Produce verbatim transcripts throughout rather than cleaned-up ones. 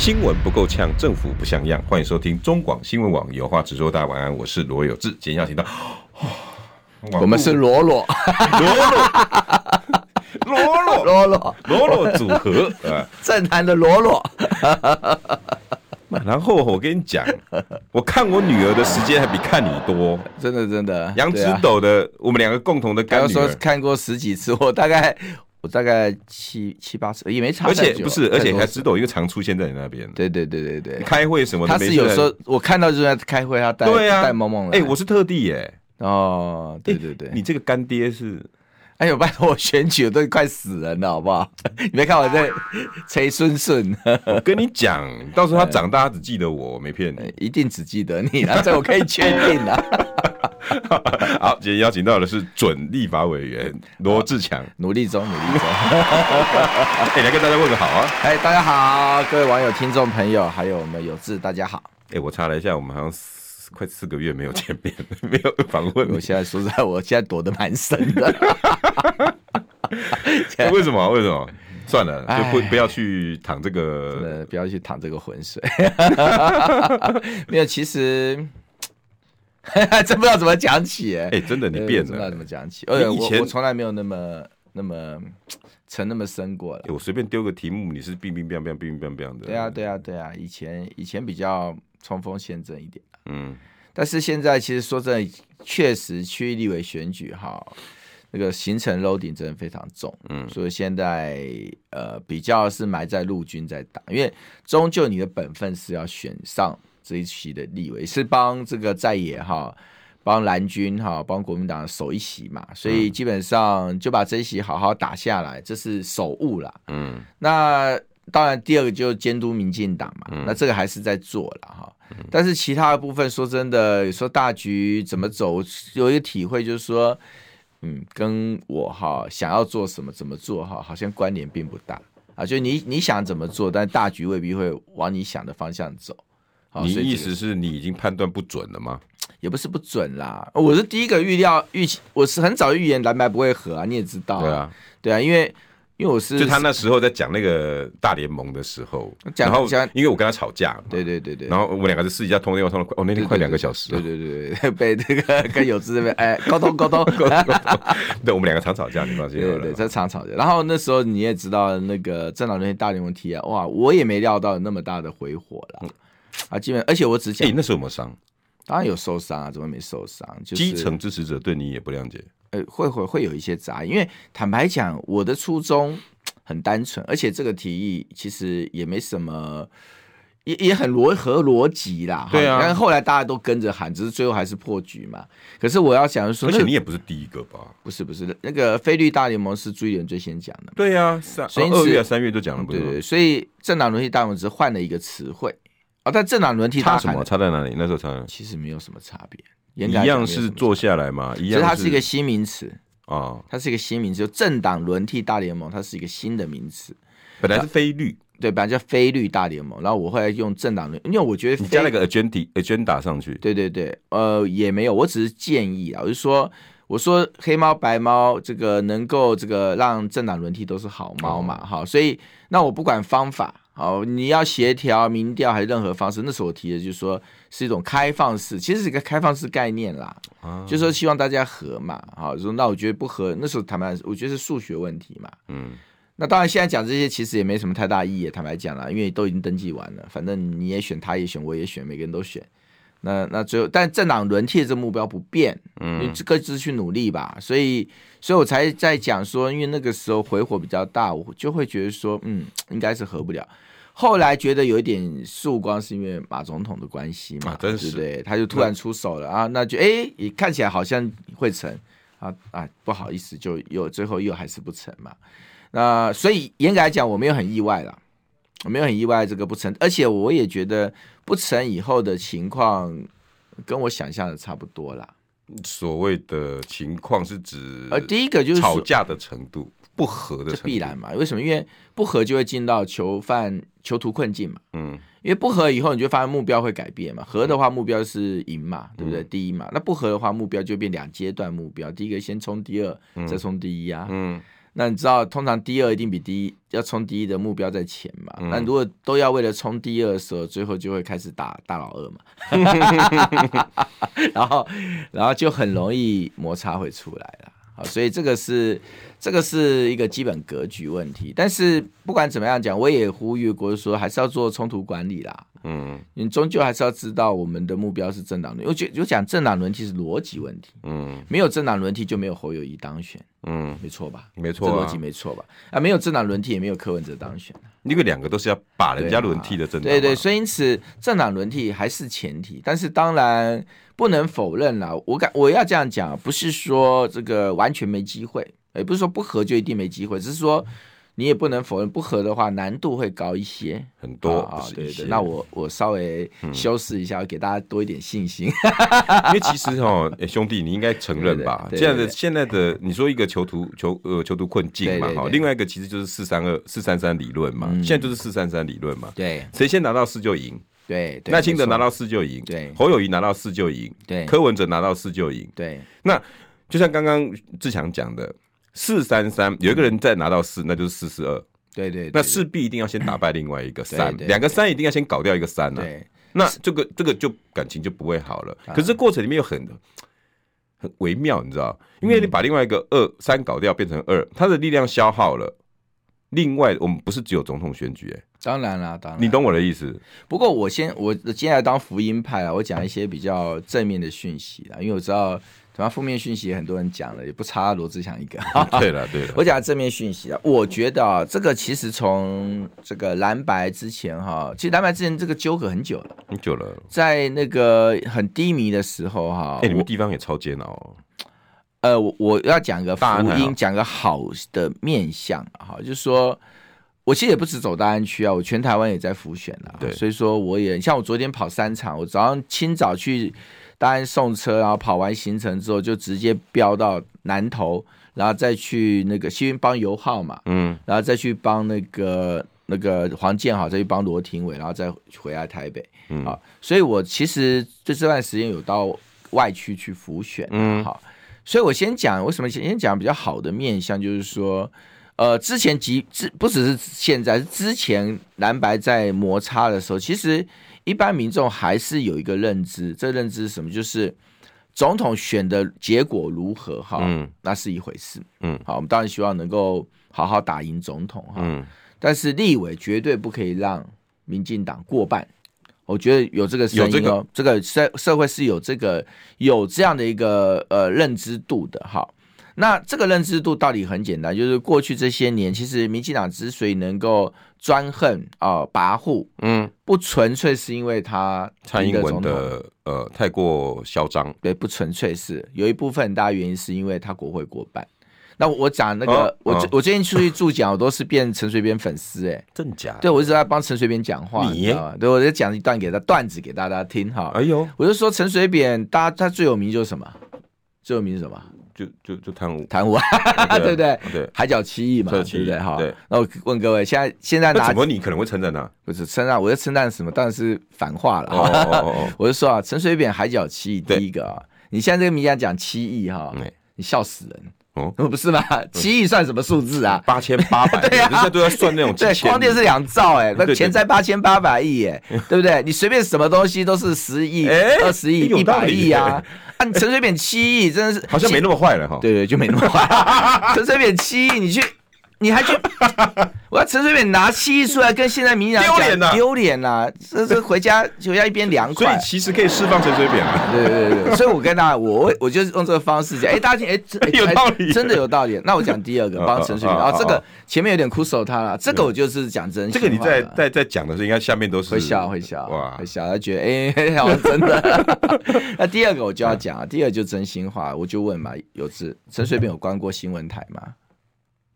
新闻不够呛，政府不像样。欢迎收听中广新闻网有话直说。大家晚安，我是罗友志。今天要提到，我们是罗罗罗罗。罗罗罗罗罗罗组合啊，政坛的罗罗。然后我跟你讲，我看我女儿的时间还比看你多，真的真的。杨紫斗的、啊，我们两个共同的干女儿，说看过十几次，我大概我大概七七八次，也没差。而且不是，而且杨紫斗因为常出现在你那边，对对对对对，开会什么的。他是有时候我看到就在开会，他带带萌萌来。哎、欸，我是特地耶、欸。哦，对对对，欸、你这个干爹是。哎呦，拜托我选举都快死人了，好不好？你没看我在捶孙孙。我跟你讲，到时候他长大，他只记得我，我没骗你，一定只记得你啦，这我可以确定啦。好，今天邀请到的是准立法委员罗志强，努力中，努力中。哎、欸，来跟大家问个好啊！哎、欸，大家好，各位网友、听众朋友，还有我们友志，大家好。哎、欸，我查了一下，我们好像是。快四个月没有见面，没有访问。我现在说实在，我现在躲得蛮深的。为什么？为什么？算了，就不不要去淌这个，不要去淌这个浑水。没有，其实真不知道怎么讲起、欸。哎、欸，真的你变了，不知道怎么讲起。而且我我从来没有那么那么沉那么深过了。欸、我随便丢个题目，你是冰冰冰冰冰冰冰的。对啊，对啊，对啊，以前以前比较冲锋陷阵一点。嗯，但是现在其实说真的，确实区域立委选举哈，那个行程 loading 真的非常重，嗯，所以现在呃比较是埋在陆军在打，因为终究你的本分是要选上这一期的立委，是帮这个在野哈，帮蓝军哈，帮国民党守一席嘛，所以基本上就把这一席好好打下来，这是首务啦，嗯，那。当然，第二个就是监督民进党嘛、嗯，那这个还是在做了哈、嗯。但是其他的部分，说真的，有时候大局怎么走，有一个体会就是说，嗯，跟我哈想要做什么、怎么做哈，好像关联并不大啊。就你你想怎么做，但大局未必会往你想的方向走。你意思是你已经判断不准了吗？也不是不准啦，我是第一个预料预期，我是很早预言蓝白不会合啊，你也知道、啊。对啊，对啊，因为。因为我是就他那时候在讲那个大联盟的时候，然后因为我跟他吵架，对对对对，然后我们两个就私底下通电话通了，哦那天快两个小时，对对对对，被这个跟友志这边哎沟通沟通，对，我们两个常吵架，你放心，对对，这常吵架。然后那时候你也知道那个郑老那天大联盟提案，哇，我也没料到那么大的回火了啊，基本而且我只讲，哎那时候有没有伤？当然有受伤啊，怎么没受伤？就是基层支持者对你也不谅解。呃，会会会有一些杂音，因为坦白讲，我的初衷很单纯，而且这个提议其实也没什么，也也很逻合逻辑啦。对啊，但后来大家都跟着喊，只是最后还是破局嘛。可是我要讲说，而且你也不是第一个吧？不是不是，那个菲律大联盟是朱立伦最先讲的。对啊，所以二月三月都讲了，不是？对对，所以政党轮替大联盟只是换了一个词汇啊，但政党轮替大差什么？差在哪里？那时候差在其实没有什么差别。一样是坐下来嘛，一样是，所以它是一个新名词啊，它是一个新名词，就政党轮替大联盟，它是一个新的名词。本来是非绿，对，本来叫非绿大联盟，然后我后来用政党轮，因为我觉得你加了个 agenda agenda 上去，对对对，呃，也没有，我只是建议啊，我就说，我说黑猫白猫这个能够这个让政党轮替都是好猫嘛，哈、哦，所以那我不管方法。好，你要协调民调还是任何方式，那时候我提的就是说是一种开放式，其实是一个开放式概念啦，啊、就是说希望大家合嘛。好，说那我觉得不合，那时候坦白我觉得是数学问题嘛。嗯，那当然现在讲这些其实也没什么太大意义，坦白讲啦，因为都已经登记完了，反正你也选，他也选，我也选，每个人都选。那那最后，但政党轮替这目标不变，嗯，各自去努力吧。所以，所以我才在讲说，因为那个时候回火比较大，我就会觉得说，嗯，应该是合不了。后来觉得有一点曙光，是因为马总统的关系嘛，啊、真是对不对？他就突然出手了、嗯、啊，那就哎，也看起来好像会成啊啊，不好意思，就又最后又还是不成嘛。那所以严格来讲，我没有很意外啦，我没有很意外这个不成，而且我也觉得不成以后的情况跟我想象的差不多啦。所谓的情况是指，而第一个就是吵架的程度，不和的程度，这必然嘛？为什么？因为不和就会进到囚犯囚徒困境嘛。嗯，因为不和以后，你就发现目标会改变嘛。和的话，目标是赢嘛，对不对？第一嘛，那不和的话，目标就变两阶段目标，第一个先冲第二，再冲第一啊。嗯。那你知道，通常第二一定比第一要冲第一的目标在前嘛？嗯、那如果都要为了冲第二的时候，最后就会开始打大老二嘛，然后然后就很容易摩擦会出来了。好，所以这个是这个是一个基本格局问题。但是不管怎么样讲，我也呼吁国说还是要做冲突管理啦。嗯，你终究还是要知道我们的目标是政党轮替。我讲政党轮替是逻辑问题。嗯，没有政党轮替就没有侯友宜当选。嗯，没错吧？没错、啊，这逻辑没错吧？啊，没有政党轮替也没有柯文哲当选、啊，因为两个都是要把人家轮替的政党、啊。对对，所以因此政党轮替还是前提，但是当然不能否认啦。我敢我要这样讲，不是说这个完全没机会，也不是说不合就一定没机会，只是说你也不能否认不合的话难度会高一些，很多。啊、对对，那我我稍微修饰一下，嗯、给大家多一点信心。因为其实哦，欸、兄弟，你应该承认吧？对对对对对，现在的现在的你说一个囚徒囚呃囚徒困境嘛，哈，另外一个其实就是四三二四三三理论嘛、嗯，现在就是四三三理论嘛，对，谁先拿到四就赢。对，赖清德拿到四就赢，对，侯友宜拿到四就赢，对，柯文哲拿到四就赢，对。那就像刚刚志强讲的，四三三有一个人再拿到四，那就是四四二，对对。那势必一定要先打败另外一个三，两个三一定要先搞掉一个三啊。对，那这个这个就感情就不会好了。可是这过程里面又很很微妙，你知道，因为你把另外一个二三搞掉变成二，它的力量消耗了。另外，我们不是只有总统选举、欸，当然啦，当然，你懂我的意思。不过我先，我接下来当福音派啦，我讲一些比较正面的讯息啦，因为我知道，同样负面讯息很多人讲了，也不差罗志祥一个。对了，对了，我讲正面讯息啦，我觉得啊，这个其实从这个蓝白之前哈，其实蓝白之前这个纠葛很久了，很久了，在那个很低迷的时候哈，哎、欸，你们地方也超煎熬、哦。呃，我我要讲个福音，讲个好的面向哈、啊，就是说，我其实也不止走大安区啊，我全台湾也在辅选了、啊，所以说我也像我昨天跑三场，我早上清早去大安送车，然后跑完行程之后就直接飙到南投，然后再去那个新帮油耗嘛，嗯，然后再去帮那个那个黄健豪，再去帮罗廷伟，然后再回来台北，嗯、啊，所以我其实这这段时间有到外区去辅选、啊，嗯，好。所以我先讲为什么先讲比较好的面向，就是说，呃，之前即不只是现在，之前蓝白在摩擦的时候，其实一般民众还是有一个认知，这认知是什么？就是总统选的结果如何哈、嗯，那是一回事。嗯，好，我们当然希望能够好好打赢总统哈、嗯，但是立委绝对不可以让民进党过半。我觉得有这个声音哦，这个社社会是有这个有这样的一个呃认知度的哈。那这个认知度到底很简单，就是过去这些年，其实民进党之所以能够专横啊、呃、跋扈，嗯，不纯粹是因为他蔡英文的呃太过嚣张，对，不纯粹是有一部分很大原因是因为他国会过半。那我讲那个，哦、我、哦、我最近出去助讲，我都是变陈水扁粉丝哎、欸，真假的？对，我一直在帮陈水扁讲话，你知道吗？对，我就讲一段给他段子给大家听哈。哎呦，我就说陈水扁，大家他最有名就是什么？最有名是什么？就就就贪污，贪污啊，对不对？对，海角七亿嘛，对不对？哈，对。那我问各位，现在现在拿怎么你可能会称赞他？不是称赞，我就称赞什么？当然是反话了。哦哦哦哦我就说啊，陈水扁海角七亿，第一个啊，你现在这个名讲讲七亿哈，你笑死人。哦、不是吗？七亿算什么数字啊？八千八百，对啊，人家都要算那种几千。对，光电是两兆哎、欸，那钱才八千八百亿哎，对不对？你随便什么东西都是十亿、二十亿、一百亿啊！啊，你陈水扁七亿，真的是好像没那么坏了哈。对对，就没那么坏。陈水扁七亿，你去，你还去？我要陈水扁拿七亿出来跟现在民进党丢脸呐，丢脸呐！这这回家回家一边凉快。所以其实可以释放陈水扁啊。对对对，所以我跟大家，我我就是用这个方式讲，哎、欸，大家哎、欸欸，有道理，真的有道理。那我讲第二个，帮陈水扁啊、哦哦哦哦，这个前面有点哭手他了，这个我就是讲真心话。这个你在在在讲的时候，应该下面都是会笑会笑哇，会笑，他觉得哎、欸，好真的。那第二个我就要讲、嗯，第二個就真心话，我就问嘛，有志陈水扁有关过新闻台吗？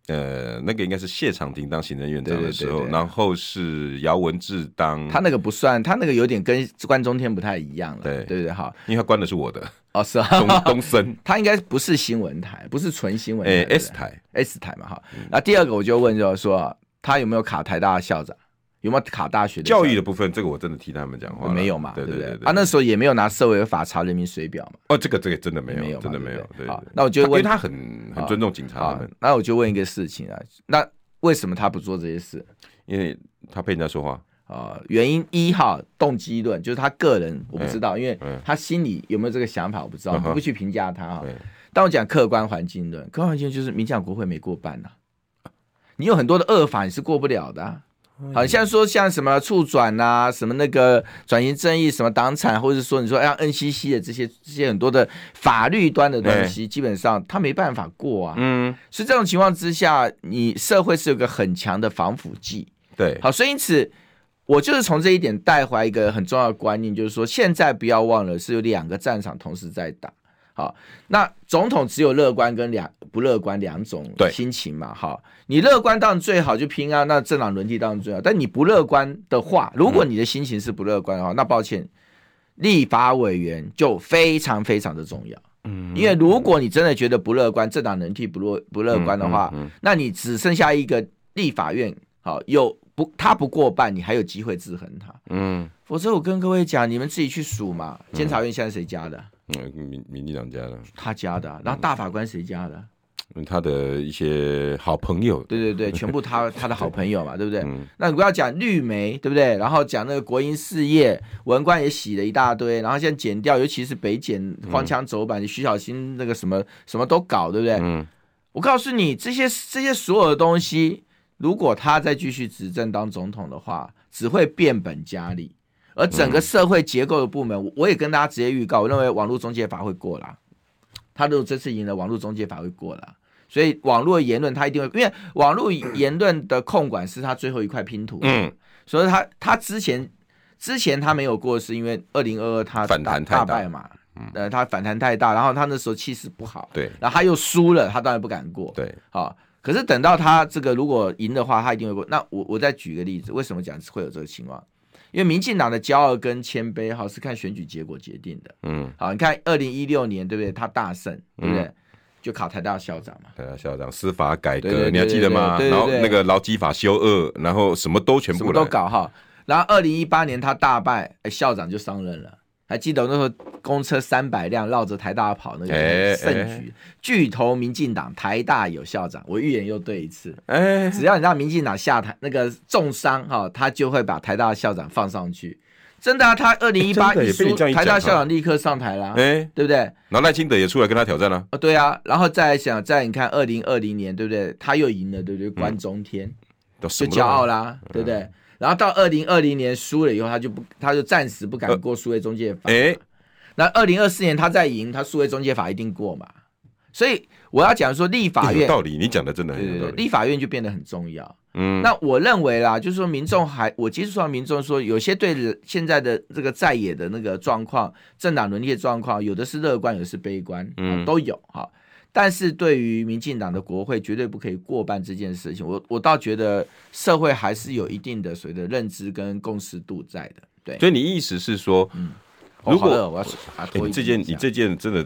呃，那个应该是谢长廷当行政院长的时候，對對對對，然后是姚文智当，他那个不算，他那个有点跟关中天不太一样了，对对对，好，因为他关的是我的，哦是啊，东森，他应该不是新闻台，不是纯新闻台，欸、S 台 S 台嘛，好，那第二个我就问就是说，他有没有卡台大的校长？有没有卡大学的教育的部分？这个我真的替他们讲话了，没有嘛，对对 对, 對, 對啊，那时候也没有拿社会法查人民水表嘛。哦，这个这个真的没有，沒有真的没有。对, 對, 對, 對，那我就问，因为他很很尊重警察他们。那我就问一个事情啊，那为什么他不做这些事？因为他被人家说话啊、呃。原因一号动机论，就是他个人我不知道、欸，因为他心里有没有这个想法我不知道，嗯、我不去评价他啊、欸。但我讲客观环境论，客观环境就是民进党国会没过半呐、啊，你有很多的恶法你是过不了的、啊。好像说像什么促转啊，什么那个转型正义，什么党产，或者说你说像 N C C 的这些这些很多的法律端的东西，基本上他没办法过啊。嗯，所以这种情况之下，你社会是有个很强的防腐剂。对，好，所以因此我就是从这一点带回来一个很重要的观念，就是说现在不要忘了是有两个战场同时在打。好，那总统只有乐观跟两不乐观两种心情嘛，好，你乐观当然最好就拼啊，那政党轮替当然最好，但你不乐观的话，如果你的心情是不乐观的话、嗯、那抱歉，立法委员就非常非常的重要，嗯，因为如果你真的觉得不乐观，政党轮替不不乐观的话、嗯嗯嗯、那你只剩下一个立法院，好，有不他不过半，你还有机会制衡他，嗯，否则我跟各位讲，你们自己去数嘛，监察院现在谁加的？嗯，民进党家的，他家的、啊，然后大法官谁家的、啊嗯？他的一些好朋友，对对对，全部他他的好朋友嘛，对不对？嗯、那如果要讲绿媒，对不对？然后讲那个国营事业，文官也洗了一大堆，然后现在检调，尤其是北检荒腔走板，徐小新那个什么什么都搞，对不对？嗯、我告诉你，这些这些所有的东西，如果他再继续执政当总统的话，只会变本加厉。而整个社会结构的部门、嗯、我也跟大家直接预告，我认为网络中介法会过啦，他如果这次赢了，网络中介法会过啦，所以网络言论他一定会，因为网络言论的控管是他最后一块拼图、嗯、所以 他, 他之前之前他没有过，是因为二零二二他反弹太大败嘛、呃、他反弹太大，然后他那时候气势不好，对，然后他又输了，他当然不敢过，对、哦，可是等到他这个如果赢的话，他一定会过。那 我, 我再举个例子，为什么讲会有这个情况，因为民进党的骄傲跟谦卑好是看选举结果决定的。嗯，好，你看二零一六年对不对？他大胜，对不对？嗯、就考台大校长嘛。台大校长司法改革，对对对对对对，你还记得吗？对对对对，然后那个劳基法修恶，然后什么都全部来什么都搞哈。然后二零一八年他大败，校长就上任了。还记得那时候公车三百辆绕着台大跑那个胜局，巨头民进党台大有校长，我预言又对一次，只要你让民进党下台那个重伤、哦、他就会把台大校长放上去，真的啊，他二零一八一输，台大校长立刻上台啦，对不对？然后赖清德也出来跟他挑战了、哦，对啊，然后再想再你看二零二零年对不对？他又赢了，对不对？关中天、嗯、就骄傲啦，嗯、对不对？然后到二零二零年输了以后，他就不，他就暂时不敢过数位中介法。哎、呃，那二零二四年他再赢，他数位中介法一定过嘛。所以我要讲说，立法院有道理，你讲的真的很有道理。对对对，立法院就变得很重要。嗯，那我认为啦，就是说民众还，我接触到民众说，有些对现在的这个在野的那个状况、政党轮替状况，有的是乐观，有的是悲观，嗯，都有哈。但是对于民进党的国会绝对不可以过半这件事情， 我, 我倒觉得社会还是有一定的所谓的认知跟共识度在的。对，所以你意思是说，嗯，如果、哦、我要把它、欸、你这件你这件真的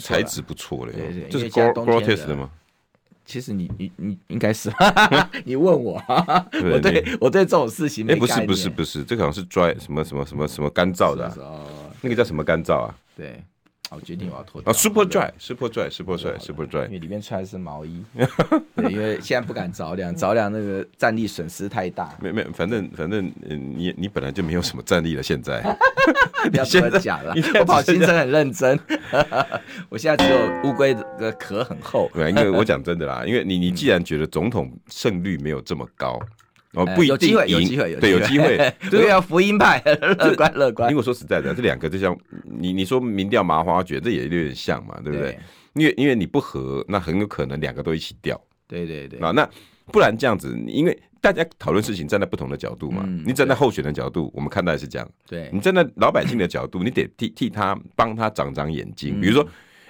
材质不错嘞，这是 Gore-Tex 的吗？其实你你你应该是你问我，我对我对这种事情没概念、欸、不是不是不是，这个好像是 dry 什么什么什么什么干燥的、啊，是是哦，那个叫什么干燥啊？对。我决定我要脱掉、啊、Super Dry Super Dry Super Dry Super Dry， 因为里面穿的是毛衣對，因为现在不敢着凉，着凉那个战力损失太大，没没反正反正 你, 你本来就没有什么战力了，现在不要这么讲了，我跑行程很认真我现在只有乌龟的壳很厚因为我讲真的啦，因为 你, 你既然觉得总统胜率没有这么高，哦，不一定有机会，有机会，对，有机会，对，要福音派，乐观，乐观。因为说实在的，这两个就像你你说民调麻花卷，这也有点像嘛，对不对？对，因为因为你不合，那很有可能两个都一起掉。对对对。啊，那不然这样子，因为大家讨论事情站在不同的角度嘛，嗯、你站在候选的角度，我们看待是这样。对，你站在老百姓的角度，你得替替他帮他长长眼睛，嗯、比如说。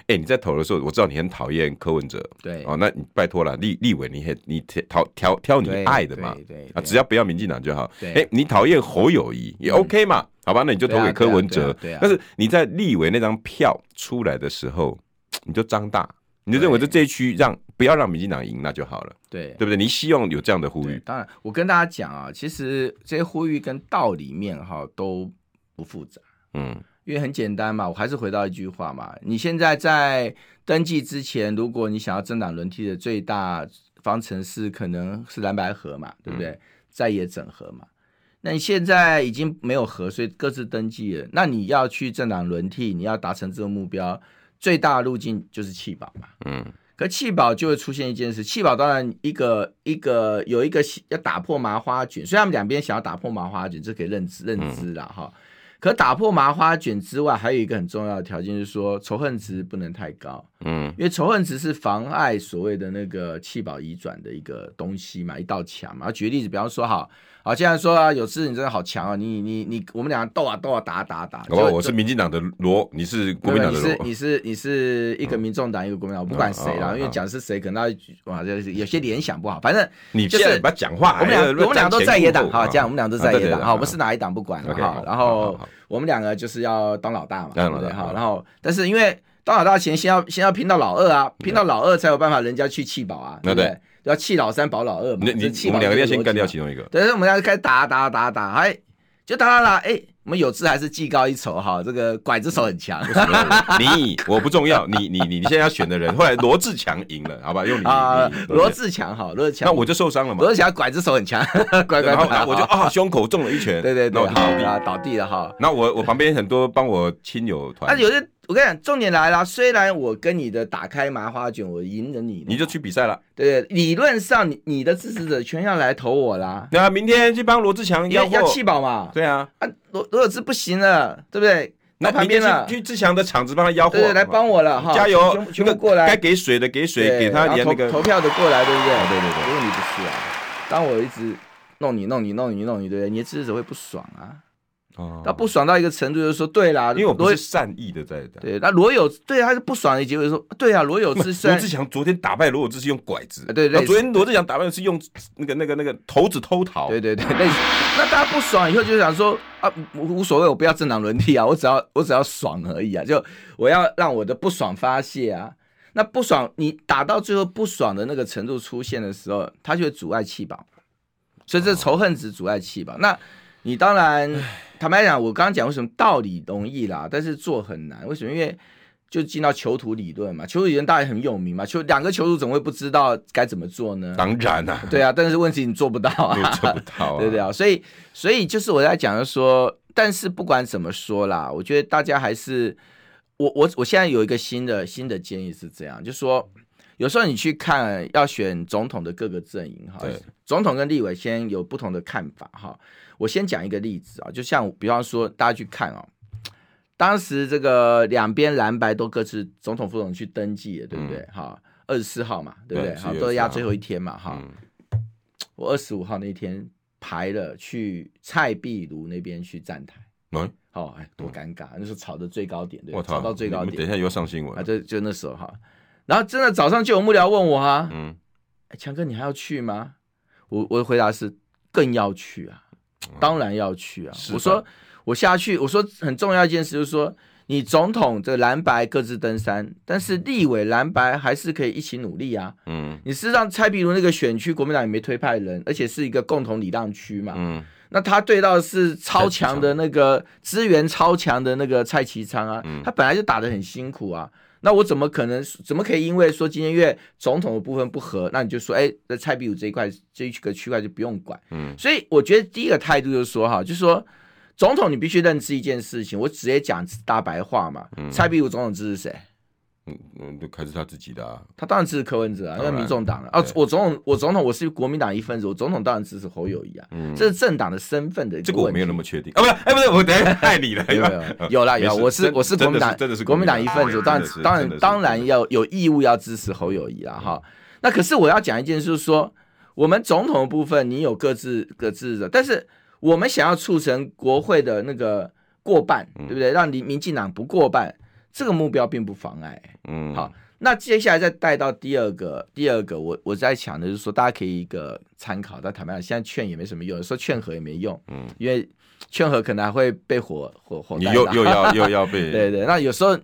欸，你在投的时候我知道你很讨厌柯文哲，对、哦、那你拜托啦，立立委 你, 你 挑, 挑, 挑你爱的嘛，對對對、啊、只要不要民进党就好。欸，你讨厌侯友宜也 OK 嘛、嗯、好吧，那你就投给柯文哲、啊啊啊啊、但是你在立委那张票出来的时候你就张大，你就认为这一区让不要让民进党赢那就好了，对对不对？你希望有这样的呼吁。当然我跟大家讲啊，其实这些呼吁跟道理面都不复杂，嗯，因为很简单嘛，我还是回到一句话嘛，你现在在登记之前，如果你想要政党轮替的最大方程式可能是蓝白合嘛，对不对、嗯、在野整合嘛，那你现在已经没有合，所以各自登记了，那你要去政党轮替，你要达成这个目标最大的路径就是弃保嘛，嗯，可弃保就会出现一件事，弃保当然一个一个有一个要打破麻花卷，虽然他们两边想要打破麻花卷，这可以认知认知啦哈、嗯，可打破麻花卷之外，还有一个很重要的条件，就是说仇恨值不能太高，嗯，因为仇恨值是妨碍所谓的那个弃保移转的一个东西嘛，一道墙嘛。举例子，比方说好，好，既然说啊，有志你真的好强啊，你你你，我们俩斗啊斗啊打啊打啊打。哦，我是民进党的罗，你是国民党的罗，你是你是一个民众党、嗯、一个国民党，我不管谁啦、嗯，因为讲是谁，可能哇，有些联想不好，反正你就是不要讲话，我们俩、哎、我们俩都在野党，好，这样我们俩都在野党，好，我们是哪一党不管了，好，然后。我们两个就是要当老大嘛，对不对？好，然后但是因为当老大前先要先要拼到老二啊，拼到老二才有办法人家去弃保啊，对不对？要弃老三保老二嘛，你我们两个要先干掉其中一个。对，我们要开始打打打打，哎，就打打打，哎，我们有志还是技高一筹哈，这个拐子手很强。你我不重要，你你你你现在要选的人，后来罗志强赢了，好吧？用你啊，罗志强好，罗志强，那我就受伤了嘛。罗志强拐子手很强，拐拐拐，然后我就啊胸口中了一拳，对对对，啊倒地了哈。那我我旁边很多帮我亲友团，那有些我跟你讲，重点来了，虽然我跟你的打开麻花卷，我赢了你，你就去比赛了。对，理论上你你的支持者全要来投我啦。那、啊、明天去帮罗志强要要弃保嘛？对啊，啊罗罗友志不行了，对不对？那旁边了，去志强的场子帮他吆喝，对对，来帮我了哈，加油！全部全部过来，该给水的给水，给他连那个投票的过来，对不对？对对对，因为你不是啊，当我一直弄你弄你弄你弄你，对不对？你的支持者会不爽啊。他不爽到一个程度，就是说，对啦，因为我不是善意的在打。对，那罗友对他是不爽的结果，说，对啊，罗友志虽然罗志强昨天打败罗友志是用拐子，对对，昨天罗志强打败是用那个那个那个头子偷桃，对对对，那那大家不爽以后就想说啊，无所谓，我不要政党轮替啊，我只要我只要爽而已啊，就我要让我的不爽发泄啊。那不爽，你打到最后不爽的那个程度出现的时候，他就会阻碍弃保，所以这仇恨值阻碍弃保。那你当然，坦白讲，我刚刚讲为什么道理容易啦，但是做很难。为什么？因为就进到囚徒理论嘛，囚徒理论当然很有名嘛，囚两个囚徒怎么会不知道该怎么做呢？当然啊，对啊，但是问题你做不到啊，做不到啊，对不对啊？所以，所以就是我在讲的说，但是不管怎么说啦，我觉得大家还是，我我我现在有一个新的新的建议是这样，就是说。有时候你去看要选总统的各个阵营哈，总统跟立委先有不同的看法哈。我先讲一个例子啊，就像比方说大家去看哦，当时这个两边蓝白都各自总统副总去登记了，对不对？哈、嗯，二十四号嘛，对不对？好，都压最后一天嘛哈、嗯。我二十五号那天排了去蔡壁如那边去站台。嗯哦、哎，多尴尬！那时候吵的最高点，对，吵到最高点。等一下又上新闻啊，就就那时候哈。然后真的早上就有幕僚问我啊，嗯，强哥你还要去吗？我我的回答是更要去啊，当然要去啊。我说我下去，我说很重要一件事就是说，你总统这蓝白各自登山，但是立委蓝白还是可以一起努力啊。嗯，你事实上蔡壁如那个选区国民党也没推派人，而且是一个共同礼让区嘛。嗯。那他对到的是超强的那个资源超强的那个蔡其昌啊，嗯、他本来就打得很辛苦啊。那我怎么可能？怎么可以因为说今天因为总统的部分不合，那你就说，哎、欸，那蔡壁如这一块这个区块就不用管。嗯，所以我觉得第一个态度就是说哈，就是说总统你必须认知一件事情，我直接讲大白话嘛。嗯、蔡壁如总统支持谁？嗯嗯，就开始他自己的啊。他当然支持柯文哲啊，因为民众党啊。我总统，我总统，我是国民党一分子，我总统当然支持侯友宜啊。嗯、这是政党的身份的一个问题。这个我没有那么确定啊，不是，哎，不是，我等一下害你了。有有啦有啦，我是我是国民党，真的是国民党一分子，当然当然当然要有义务要支持侯友宜啦哈。那可是我要讲一件事，就是说我们总统的部分，你有各自各自的，但是我们想要促成国会的那个过半，对不对？让民进党不过半。这个目标并不妨碍。嗯，好，那接下来再带到第二个，第二个我我在想的就是说，大家可以一个参考。但坦白讲，现在劝也没什么用，说劝和也没用，嗯，因为劝和可能还会被火火火，你又又要又要被，对对。那有时候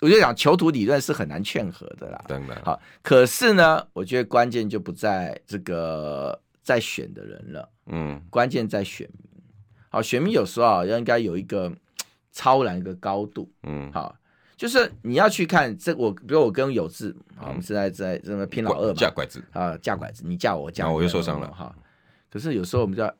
我就讲囚徒理论是很难劝和的啦，当然。好，可是呢，我觉得关键就不在这个在选的人了，嗯，关键在选民。好，选民有时候啊，应该有一个超然的高度，嗯，好。就是你要去看这我，比如我跟友志，我们是在在什么拼老二嘛，架拐子啊，架拐子，你架我，我架你，我又受伤了哈。可是有时候我们叫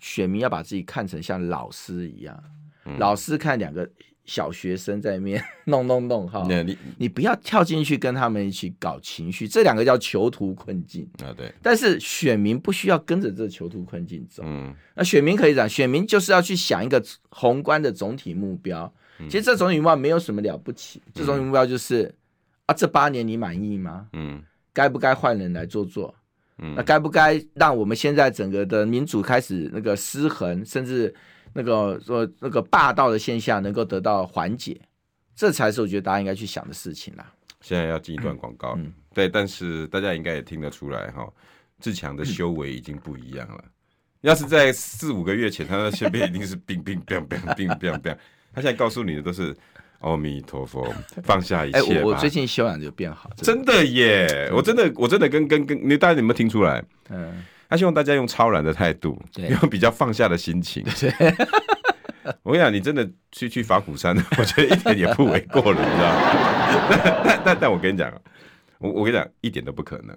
选民要把自己看成像老师一样，嗯、老师看两个小学生在面弄弄弄哈、嗯，你你不要跳进去跟他们一起搞情绪，这两个叫囚徒困境啊，对。但是选民不需要跟着这囚徒困境走，嗯，那选民可以讲，选民就是要去想一个宏观的总体目标。其实这种目标没有什么了不起，嗯、这种目标就是啊，这八年你满意吗？嗯，该不该换人来做做？嗯，那该不该让我们现在整个的民主开始那个失衡，甚至那个说那个霸道的现象能够得到缓解？这才是我觉得大家应该去想的事情啦。现在要进一段广告，嗯、对，但是大家应该也听得出来哈、哦，志强的修为已经不一样了。嗯、要是在四五个月前，他的前辈一定是冰冰冰冰冰冰冰。他现在告诉你的都是阿弥陀佛，放下一切吧。欸、我, 我最近修养就变好，真的耶！我真的，我真的跟跟跟，你大家有没有听出来？嗯，他希望大家用超然的态度，用比较放下的心情。我跟你讲，你真的去去法鼓山，我觉得一点也不为过了，你知道吗？但但但我跟你讲，我我跟你讲，一点都不可能。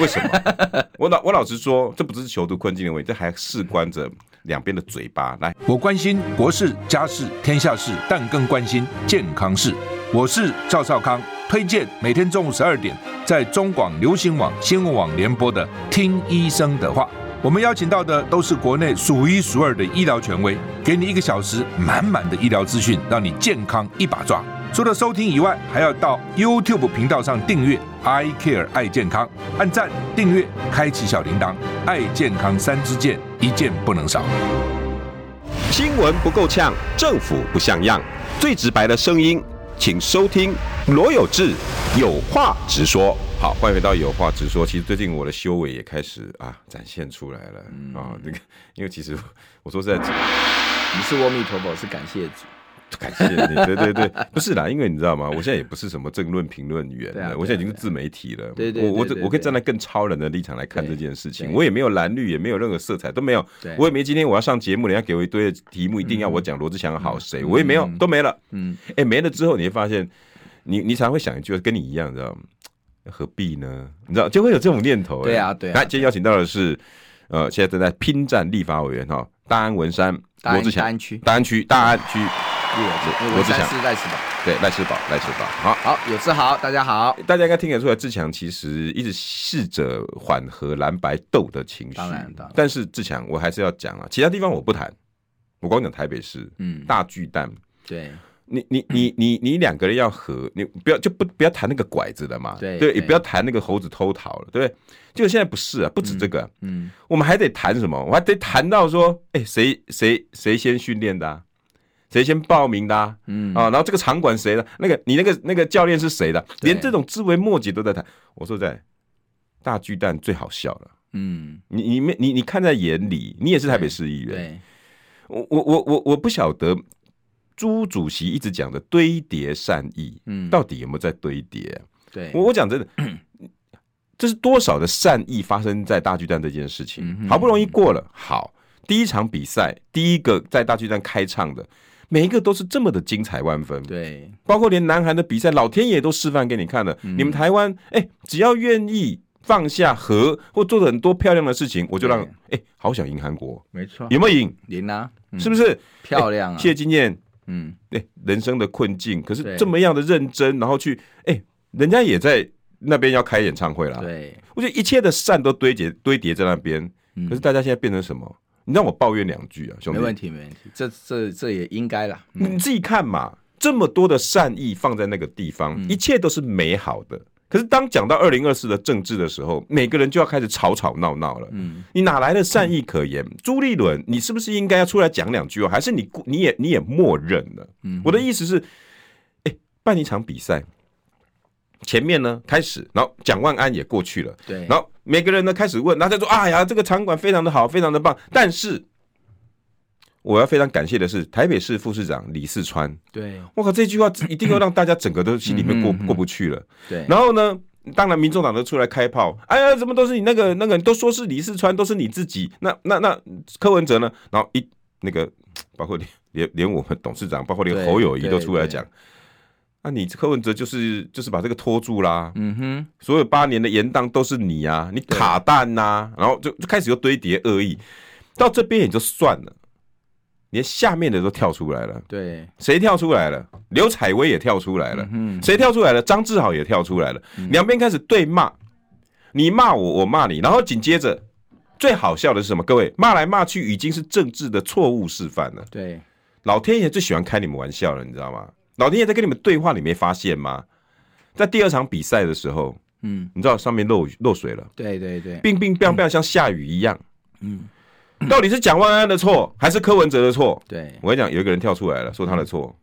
为什么？我老我老实说，这不是囚徒困境的问题，这还事关着两边的嘴巴。来，我关心国事、家事、天下事，但更关心健康事。我是赵少康，推荐每天中午十二点在中广流行网、新闻网联播的《听医生的话》。我们邀请到的都是国内数一数二的医疗权威，给你一个小时满满的医疗资讯，让你健康一把抓。除了收听以外，还要到 YouTube 频道上订阅 I Care 爱健康，按赞、订阅、开启小铃铛，爱健康三支箭，一箭不能少。新闻不够呛，政府不像样，最直白的声音，请收听罗友志有话直说。好，欢迎回到有话直说。其实最近我的修为也开始啊展现出来了啊、嗯哦，这个因为其实我说实在，你是阿弥陀佛，是感谢主。感谢你，对对对，不是啦，因为你知道吗？我现在也不是什么政论评论员了、啊啊，我现在已经是自媒体了。对对，我我我可以站在更超人的立场来看这件事情，我也没有蓝绿，也没有任何色彩，都没有。我也没今天我要上节目，人家给我一堆的题目，一定要我讲罗志祥好谁、嗯，我也没有，都没了。嗯，哎、欸，没了之后你会发现，你你常会想一句，跟你一样，你知道吗？何必呢？你知道就会有这种念头、欸。对啊，对啊。来，今天邀请到的是，呃，现在正在拼战立法委员哈，大安文山罗志祥，大安区，大安区，大安区。罗志祥是赖世宝，对，赖世宝，赖世宝，好好，友志好，大家好，大家应该听得出来，志强其实一直试着缓和蓝白斗的情绪，当然，当然，但是志强，我还是要讲啊，其他地方我不谈，我光讲台北市，嗯，大巨蛋，对，你你你你你两个人要和，你不要就不不要谈那个拐子了嘛，对，对，也不要谈那个猴子偷桃了，对不对？就现在不是啊，不止这个，嗯，嗯我们还得谈什么？我还得谈到说，哎、欸，谁谁谁先训练的、啊？谁先报名的、啊嗯啊、然后这个场馆谁的？那个你那个那个教练是谁的？连这种枝微末节都在谈。我说在大巨蛋最好笑了。嗯，你你没你你看在眼里，你也是台北市议员。我我我我我不晓得朱主席一直讲的堆叠善意、嗯，到底有没有在堆叠、啊？对我我讲真的。这是多少的善意发生在大巨蛋这件事情？嗯、好不容易过了，好第一场比赛，第一个在大巨蛋开唱的。每一个都是这么的精彩万分，对，包括连南韩的比赛，老天爷都示范给你看了。嗯、你们台湾，哎、欸，只要愿意放下和或做了很多漂亮的事情，我就让，哎、欸，好想赢韩国，没错，有没有赢？赢啊、嗯，是不是？漂亮啊！谢金燕，嗯，哎、欸，人生的困境，可是这么样的认真，然后去，哎、欸，人家也在那边要开演唱会啦。对，我觉得一切的善都堆叠堆叠在那边、嗯，可是大家现在变成什么？你让我抱怨两句啊，兄弟。没问题，没问题，这这这也应该啦、嗯。你自己看嘛，这么多的善意放在那个地方，嗯、一切都是美好的。可是当讲到二零二四的政治的时候，每个人就要开始吵吵闹闹了。嗯、你哪来的善意可言？嗯、朱立伦，你是不是应该要出来讲两句、哦？还是你你也你也默认了？嗯、我的意思是，哎、欸，办一场比赛，前面呢开始，然后蒋万安也过去了，对，然后每个人呢开始问，然后再说，哎呀，这个场馆非常的好，非常的棒。但是我要非常感谢的是台北市副市长李四川，对，我靠，这句话一定要让大家整个都心里面 过,、嗯、过不去了。对，然后呢，当然民众党都出来开炮，哎呀，怎么都是你那个那个，都说是李四川，都是你自己。那那那柯文哲呢？然后一那个包括 连, 连我们董事长，包括连侯友宜都出来讲。那、啊、你柯文哲就是就是把这个拖住啦，嗯哼，所有八年的延宕都是你啊，你卡蛋啊，然后 就, 就开始又堆叠恶意，到这边也就算了，连下面的都跳出来了，对，谁跳出来了？刘彩薇也跳出来了，嗯，谁跳出来了？张志豪也跳出来了，两边、嗯、开始对骂，你骂我，我骂你，然后紧接着最好笑的是什么？各位，骂来骂去已经是政治的错误示范了，对，老天爷最喜欢开你们玩笑了，你知道吗？老天爷在跟你们对话，你没发现吗？在第二场比赛的时候，嗯，你知道上面漏漏水了，对对对，冰冰冰冰像下雨一样，嗯，到底是蒋万安的错还是柯文哲的错？对，我跟你讲，有一个人跳出来了，说他的错，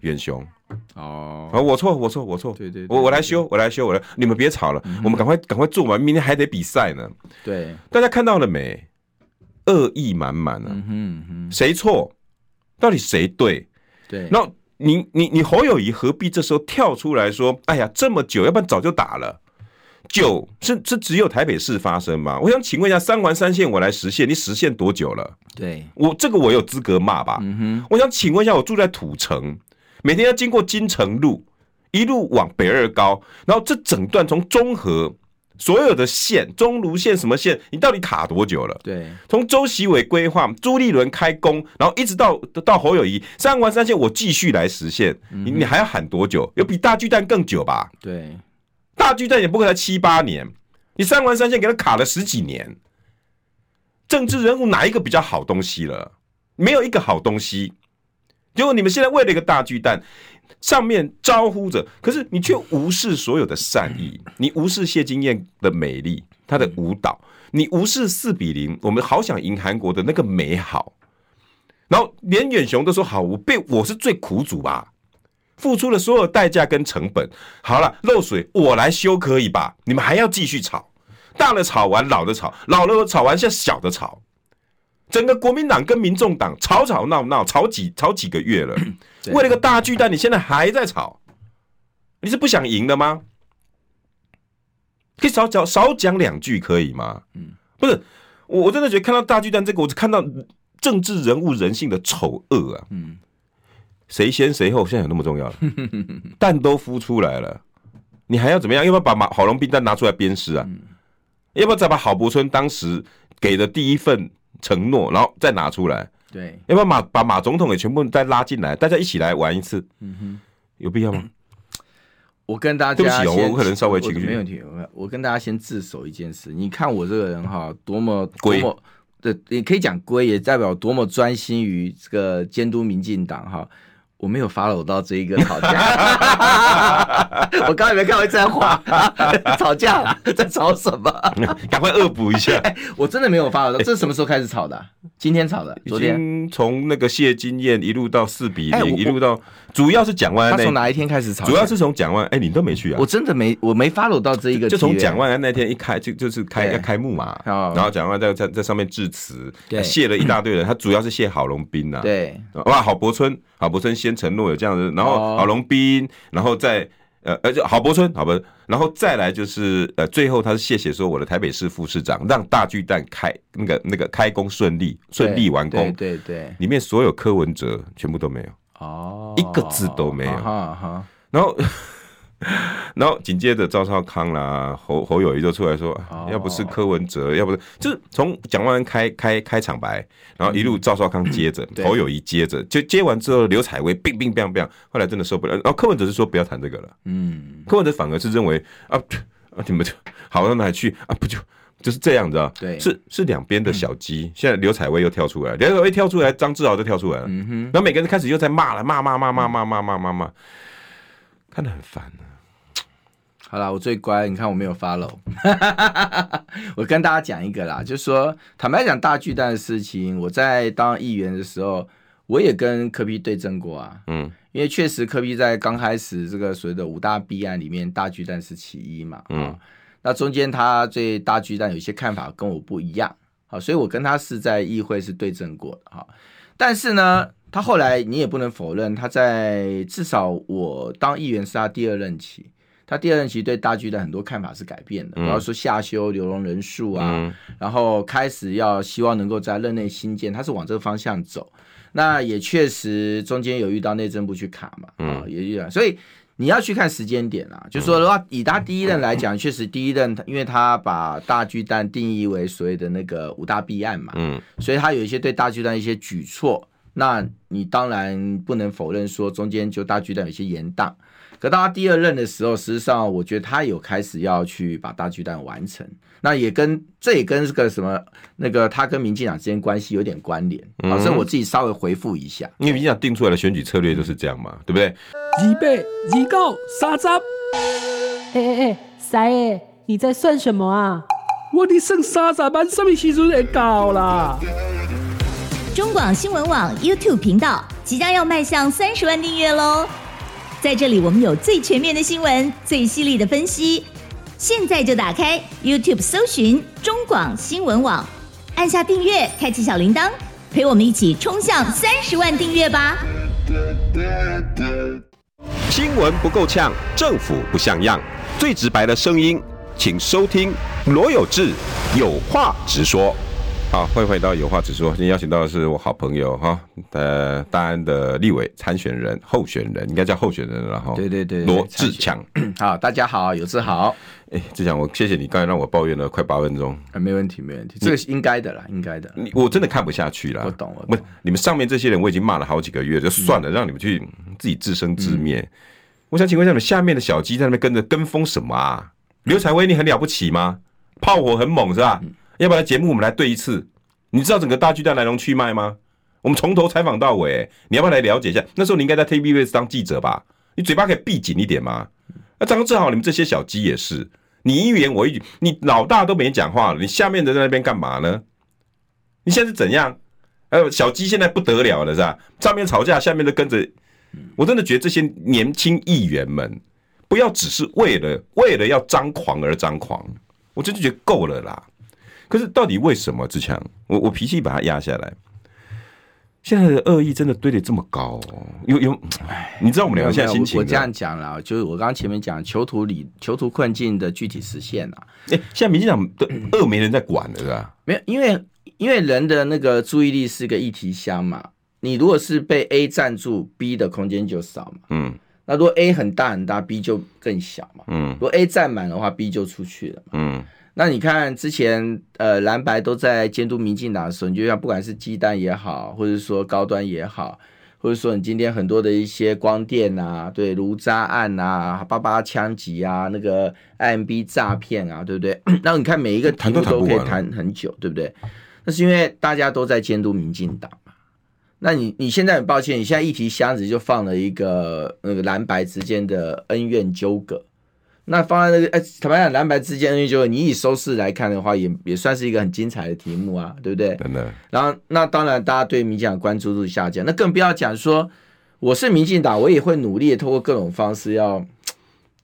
远雄，哦，啊，我错，我错，我错，对 对, 对, 对, 对，我我来修，我来修，我来，你们别吵了，嗯、我们赶快赶快做完，明天还得比赛呢。对，大家看到了没？恶意满满啊，嗯哼嗯哼，谁错？到底谁对？对，然后。你你你侯友宜何必这时候跳出来说，哎呀，这么久，要不然早就打了。久是是只有台北市发生吗？我想请问一下，三环三线我来实现，你实现多久了？对，我这个我有资格骂吧？嗯、我想请问一下，我住在土城，每天要经过金城路，一路往北二高，然后这整段从中和所有的线，中卢线什么线，你到底卡多久了？对，从周锡瑋规划、朱立伦开工，然后一直到到侯友宜，三环三线我继续来实现，嗯、你, 你还要喊多久？有比大巨蛋更久吧？对，大巨蛋也不过才七八年，你三环三线给他卡了十几年，政治人物哪一个比较好东西了？没有一个好东西。结果你们现在为了一个大巨蛋。上面招呼着，可是你却无视所有的善意，你无视谢金燕的美丽，她的舞蹈，你无视四比零，我们好想赢韩国的那个美好，然后连远雄都说好，我被我是最苦主吧，付出了所有代价跟成本，好了，漏水我来修可以吧？你们还要继续吵，大的吵完，老的吵，老的吵完，现在小的吵，整个国民党跟民众党吵吵闹闹，吵几吵几个月了，为了个大巨蛋，你现在还在吵，你是不想赢了吗？可以少讲少讲两句可以吗？嗯，不是，我我真的觉得看到大巨蛋这个，我看到政治人物人性的丑恶啊，嗯，谁先谁后，现在有那么重要了？蛋都孵出来了，你还要怎么样？要不要把马郝龙斌蛋拿出来鞭尸啊？嗯、要不要再把郝柏村当时给的第一份？承诺，然后再拿出来，对，要不要马把马总统也全部再拉进来，大家一起来玩一次，嗯哼，有必要吗？我跟大家对不起、哦，我可能稍微情绪没问题，我跟大家先自首一件事，你看我这个人哈，多么龟，对，你可以讲龟，也代表多么专心于这个监督民进党哈。我没有follow到这一个吵架，我刚才没看到一直在滑吵架，在吵什么？赶快恶补一下、欸。我真的没有follow到，这是什么时候开始吵的、啊？今天吵的，昨天。已经从那个谢金燕一路到四比零、欸，一路到主要是蒋万安那。他从哪一天开始吵？主要是从蒋万安，哎、欸，你都没去啊？我真的没，我没follow到这一个。就从蒋万安那天一开，就就是开要开幕嘛，然后蒋万安在在在上面致辞，谢了一大堆人，他主要是谢郝龙斌呐、啊，对，哇，郝柏村，郝柏村谢。承诺有这样的，然后郝龙斌，然后再呃呃郝柏村，好吧，然后再来就是呃，最后他是谢谢说我的台北市副市长让大巨蛋开那个那个开工顺利顺利完工，对 对, 对，里面所有柯文哲全部都没有哦，一个字都没有，啊啊、然后然后紧接着赵少康啦侯侯友宜就出来说，哦、要不是柯文哲，要不是就是从蒋万安开开开场白，然后一路赵少康接着，嗯、侯友宜接着，就接完之后刘彩薇乒乒乒乒，后来真的受不了，然后柯文哲是说不要谈这个了，嗯，柯文哲反而是认为啊啊你们就好到哪里去啊，不就就是这样子啊，对，是是两边的小鸡，嗯、现在刘彩薇又跳出来，刘彩薇跳出来，张志豪就跳出来了，嗯哼，然后每个人开始又在骂了，骂骂骂骂骂骂骂骂骂，看得很烦啊。好啦，我最乖，你看我没有 follow。我跟大家讲一个啦，就是说坦白讲大巨蛋的事情，我在当议员的时候，我也跟柯 P 对阵过啊，嗯，因为确实柯 P 在刚开始这个所谓的五大弊案里面，大巨蛋是其一嘛，嗯，哦、那中间他对大巨蛋有一些看法跟我不一样，好、哦，所以我跟他是在议会是对阵过的哈、哦，但是呢，他后来你也不能否认，他在至少我当议员是他第二任期。他第二任期对大巨蛋很多看法是改变的，比方说下修流动人数啊、嗯，然后开始要希望能够在任内新建，他是往这个方向走。那也确实中间有遇到内政部去卡嘛，嗯哦、也遇到，所以你要去看时间点啊。就是说的话，以他第一任来讲，确实第一任，因为他把大巨蛋定义为所谓的那个五大弊案嘛，嗯、所以他有一些对大巨蛋一些举措，那你当然不能否认说中间就大巨蛋有些延宕。可到他第二任的时候，事实上我觉得他有开始要去把大巨蛋完成，那也跟这也跟这个什么那个他跟民进党之间关系有点关联，好、嗯，所以我自己稍微回复一下，因为民进党定出来的选举策略就是这样嘛，对不对？二百、二九、三十，哎哎哎，三爷，你在算什么啊？我的剩三十万，什么时阵会到啦？中广新闻网 YouTube 频道即将要迈向三十万订阅喽！在这里我们有最全面的新闻，最犀利的分析，现在就打开 YouTube 搜寻中广新闻网，按下订阅，开启小铃铛，陪我们一起冲向三十万订阅吧。新闻不够呛，政府不像样，最直白的声音，请收听罗友志有话直说。好，欢迎回到有话直说。今天邀请到的是我好朋友哈，呃，大安的立委参选人候选人，应该叫候选人了哈。对对对，罗志强。好，大家好，有志好。哎、欸，志强，我谢谢你刚才让我抱怨了快八分钟。啊，没问题，没问题，这个应该的啦，应该的。我真的看不下去啦。我懂，我懂。不，你们上面这些人我已经骂了好几个月，就算了，嗯、让你们去自己自生自灭、嗯。我想请问一下，你们下面的小鸡在那边跟着跟风什么啊？刘昶威，你很了不起吗？炮火很猛是吧？嗯，要不然节目我们来对一次，你知道整个大巨蛋来龙去脉吗？我们从头采访到尾、欸，你要不要来了解一下？那时候你应该在 T V B S 当记者吧？你嘴巴可以闭紧一点吗？那张正好你们这些小鸡也是，你一言我一语，你老大都没讲话了，你下面的在那边干嘛呢？你现在是怎样？呃，小鸡现在不得了了是吧？上面吵架，下面都跟着。我真的觉得这些年轻议员们，不要只是为了为了要张狂而张狂，我真的觉得够了啦。可是到底为什么志强，我我脾气把它压下来，现在的恶意真的堆得这么高、哦，有有，你知道我们两个现在心情？我这样讲啦，就是我刚刚前面讲囚徒理囚徒困境的具体实现啦、啊。哎、欸，现在民进党的恶没人在管了，是吧？没有，因为因为人的那个注意力是个议题箱嘛，你如果是被 A 占住 ，B 的空间就少嘛。嗯。那如果 A 很大很大 ，B 就更小嘛。嗯。如果 A 占满的话 ，B 就出去了嘛。嗯。那你看之前呃蓝白都在监督民进党的时候，你就像不管是鸡蛋也好，或者说高端也好，或者说你今天很多的一些光电啊，对卢渣案啊，八八枪击啊，那个 I M B 诈骗啊，对不对？那你看每一个题目都可以谈很久，对不对？那是因为大家都在监督民进党嘛。那你你现在很抱歉，你现在议题箱子就放了一个那个蓝白之间的恩怨纠葛。那放在那个，哎，坦白讲，蓝白之间的就你以收视来看的话也，也也算是一个很精彩的题目啊，对不对？真的。然后，那当然，大家对民进党关注度下降，那更不要讲说我是民进党，我也会努力的透过各种方式要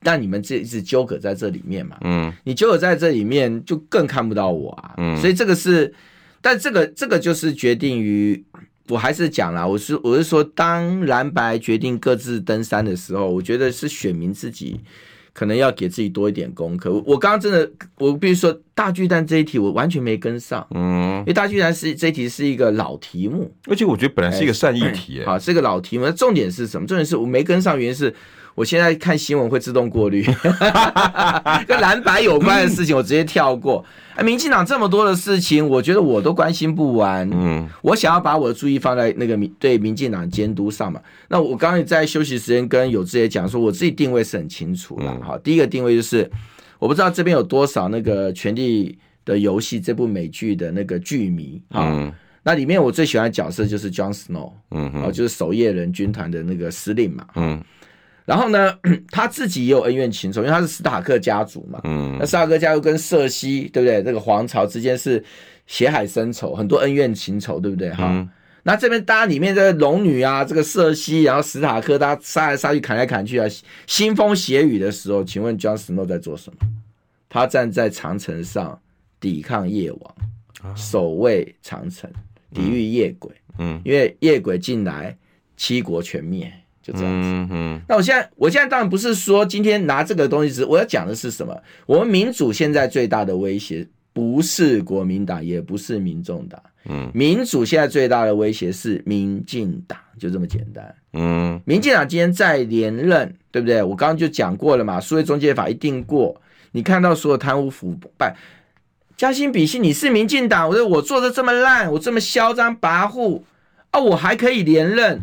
让你们这一直纠葛在这里面嘛。嗯。你纠葛在这里面，就更看不到我啊。嗯。所以这个是，但这个这个就是决定于，我还是讲啦，我是我是说，当蓝白决定各自登山的时候，我觉得是选民自己。可能要给自己多一点功课。我刚刚真的，我必须说，大巨蛋这一题我完全没跟上，嗯，因为大巨蛋是这一题是一个老题目，而且我觉得本来是一个善意题、欸，好、欸，是一个老题目。重点是什么？重点是我没跟上，原因是我现在看新闻会自动过滤，跟蓝白有关的事情我直接跳过。哎、嗯，民进党这么多的事情，我觉得我都关心不完，嗯，我想要把我的注意放在那个对民进党监督上嘛。那我刚刚在休息时间跟友志也讲说，我自己定位是很清楚啦。嗯，好，第一个定位就是，我不知道这边有多少那个《权力的游戏》这部美剧的那个剧迷啊、嗯。那里面我最喜欢的角色就是 John Snow， 嗯，啊，就是守夜人军团的那个司令嘛，嗯。然后呢，他自己也有恩怨情仇，因为他是斯塔克家族嘛，嗯。那斯塔克家族跟瑟西，对不对？这个皇朝之间是血海深仇，很多恩怨情仇，对不对？哈、嗯。那这边大家里面这个龙女啊，这个瑟西，然后史塔克，大家杀来杀去，砍来砍去啊，腥风血雨的时候，请问 John Snow 在做什么？他站在长城上抵抗夜王，守卫长城，抵御夜鬼。嗯，因为夜鬼进来，七国全灭，就这样子。嗯嗯。那我现在，我现在当然不是说今天拿这个东西，我要讲的是什么？我们民主现在最大的威胁，不是国民党，也不是民众党。嗯，民主现在最大的威胁是民进党，就这么简单。嗯，民进党今天在连任，对不对？我刚刚就讲过了嘛，数位中介法一定过。你看到所有贪污腐败，将心比心，你是民进党，我我做的这么烂，我这么嚣张跋扈啊，我还可以连任，